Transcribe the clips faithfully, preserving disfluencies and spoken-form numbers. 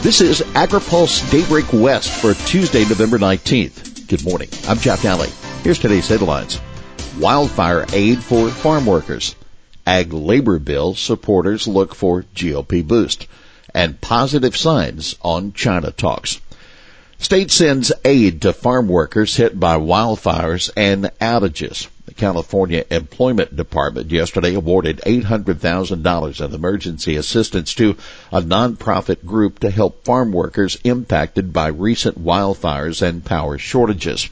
This is Agri-Pulse Daybreak West for Tuesday, November nineteenth. Good morning. I'm Jeff Daly. Here's today's headlines. Wildfire aid for farm workers. Ag labor bill supporters look for G O P boost. And positive signs on China talks. State sends aid to farm workers hit by wildfires and outages. The California Employment Department yesterday awarded eight hundred thousand dollars in emergency assistance to a nonprofit group to help farm workers impacted by recent wildfires and power shortages.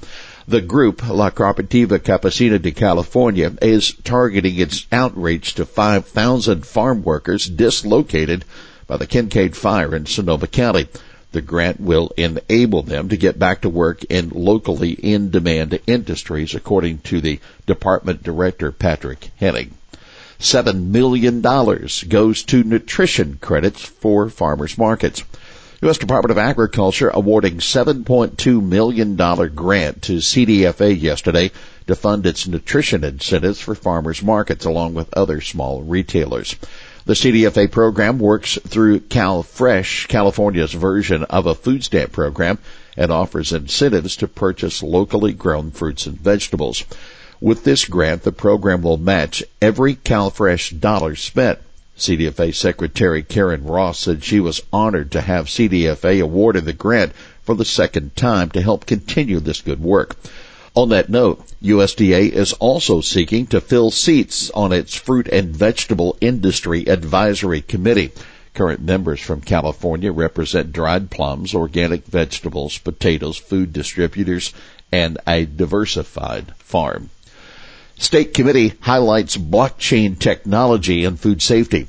The group, La Cooperativa Campesina de California, is targeting its outreach to five thousand farm workers dislocated by the Kincaid Fire in Sonoma County. The grant will enable them to get back to work in locally in-demand industries, according to the department director, Patrick Henning. Seven million dollars goes to nutrition credits for farmers markets. U S. Department of Agriculture awarding seven point two million dollars grant to C D F A yesterday to fund its nutrition incentives for farmers markets, along with other small retailers. The C D F A program works through CalFresh, California's version of a food stamp program, and offers incentives to purchase locally grown fruits and vegetables. With this grant, the program will match every CalFresh dollar spent. C D F A Secretary Karen Ross said she was honored to have C D F A awarded the grant for the second time to help continue this good work. On that note, U S D A is also seeking to fill seats on its Fruit and Vegetable Industry Advisory Committee. Current members from California represent dried plums, organic vegetables, potatoes, food distributors, and a diversified farm. State committee highlights blockchain technology and food safety.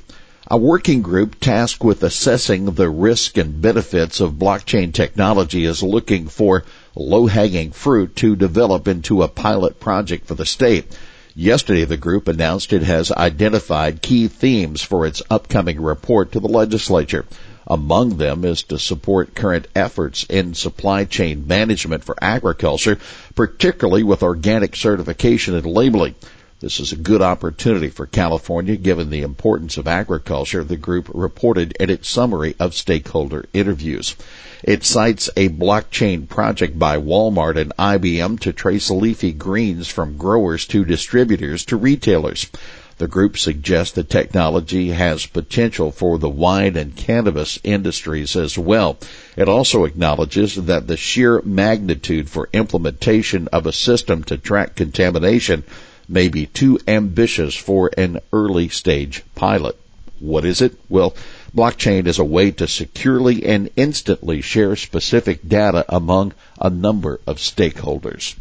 A working group tasked with assessing the risk and benefits of blockchain technology is looking for low-hanging fruit to develop into a pilot project for the state. Yesterday, the group announced it has identified key themes for its upcoming report to the legislature. Among them is to support current efforts in supply chain management for agriculture, particularly with organic certification and labeling. This is a good opportunity for California, given the importance of agriculture, the group reported in its summary of stakeholder interviews. It cites a blockchain project by Walmart and I B M to trace leafy greens from growers to distributors to retailers. The group suggests the technology has potential for the wine and cannabis industries as well. It also acknowledges that the sheer magnitude for implementation of a system to track contamination may be too ambitious for an early stage pilot. What is it? Well, blockchain is a way to securely and instantly share specific data among a number of stakeholders.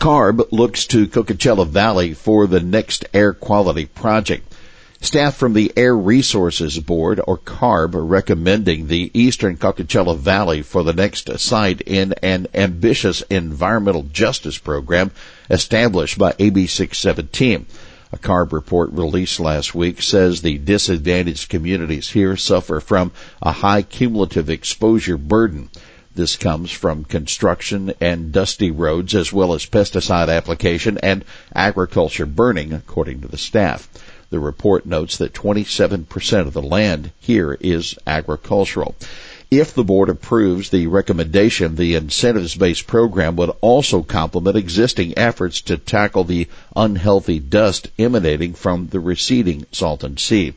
CARB looks to Coachella Valley for the next air quality project. Staff from the Air Resources Board, or CARB, are recommending the eastern Coachella Valley for the next site in an ambitious environmental justice program established by A B six seventeen. A CARB report released last week says the disadvantaged communities here suffer from a high cumulative exposure burden. This comes from construction and dusty roads, as well as pesticide application and agriculture burning, according to the staff. The report notes that twenty-seven percent of the land here is agricultural. If the board approves the recommendation, the incentives-based program would also complement existing efforts to tackle the unhealthy dust emanating from the receding Salton Sea.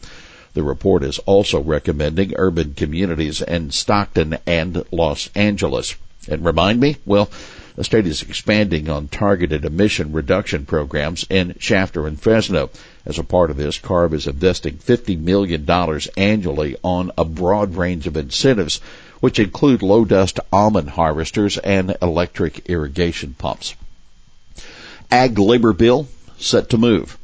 The report is also recommending urban communities in Stockton and Los Angeles. And remind me, well, the state is expanding on targeted emission reduction programs in Shafter and Fresno. As a part of this, CARB is investing fifty million dollars annually on a broad range of incentives, which include low-dust almond harvesters and electric irrigation pumps. Ag labor bill set to move.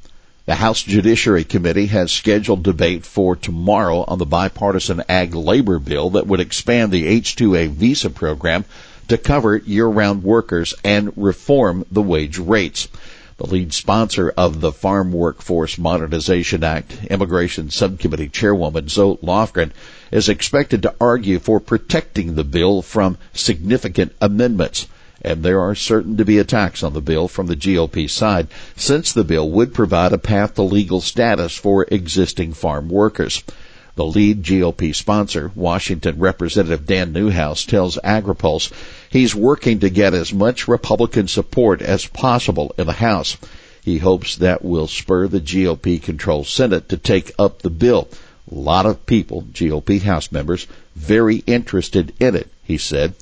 The House Judiciary Committee has scheduled debate for tomorrow on the bipartisan ag labor bill that would expand the H two A visa program to cover year-round workers and reform the wage rates. The lead sponsor of the Farm Workforce Modernization Act, Immigration Subcommittee Chairwoman Zoe Lofgren, is expected to argue for protecting the bill from significant amendments. And there are certain to be attacks on the bill from the G O P side, since the bill would provide a path to legal status for existing farm workers. The lead G O P sponsor, Washington Representative Dan Newhouse, tells Agri-Pulse he's working to get as much Republican support as possible in the House. He hopes that will spur the G O P-controlled Senate to take up the bill. A lot of people, G O P House members, very interested in it, he said.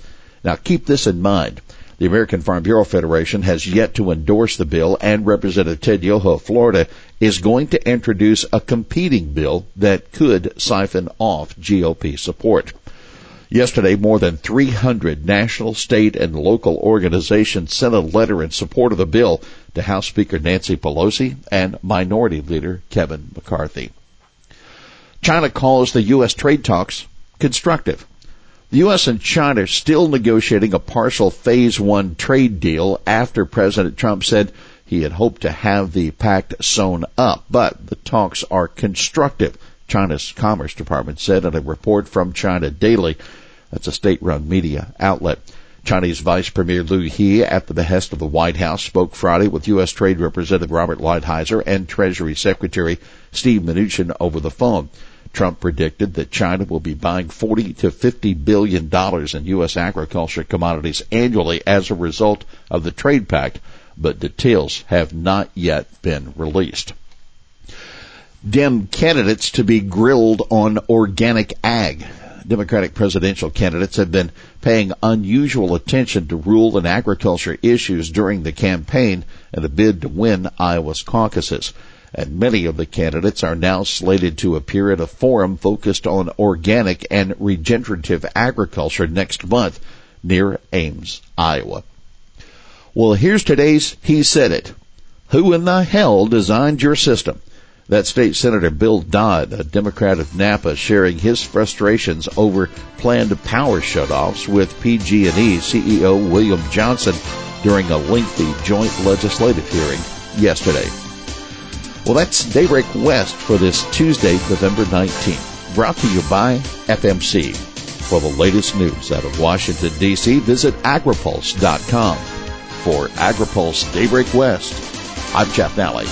Now, keep this in mind. The American Farm Bureau Federation has yet to endorse the bill, and Representative Ted Yoho of Florida is going to introduce a competing bill that could siphon off G O P support. Yesterday, more than three hundred national, state, and local organizations sent a letter in support of the bill to House Speaker Nancy Pelosi and Minority Leader Kevin McCarthy. China calls the U S trade talks constructive. The U S and China are still negotiating a partial Phase One trade deal after President Trump said he had hoped to have the pact sewn up, but the talks are constructive, China's Commerce Department said in a report from China Daily. That's a state-run media outlet. Chinese Vice Premier Liu He, at the behest of the White House, spoke Friday with U S. Trade Representative Robert Lighthizer and Treasury Secretary Steve Mnuchin over the phone. Trump predicted that China will be buying forty to fifty billion dollars in U S agriculture commodities annually as a result of the trade pact, but details have not yet been released. Dem candidates to be grilled on organic ag. Democratic presidential candidates have been paying unusual attention to rural and agriculture issues during the campaign and the bid to win Iowa's caucuses. And many of the candidates are now slated to appear at a forum focused on organic and regenerative agriculture next month near Ames, Iowa. Well, here's today's He Said It. Who in the hell designed your system? That's State Senator Bill Dodd, a Democrat of Napa, sharing his frustrations over planned power shutoffs with P G and E C E O William Johnson during a lengthy joint legislative hearing yesterday. Well, that's Daybreak West for this Tuesday, November nineteenth, brought to you by F M C. For the latest news out of Washington, D C, visit agri pulse dot com. For Agri-Pulse Daybreak West, I'm Jeff Nally.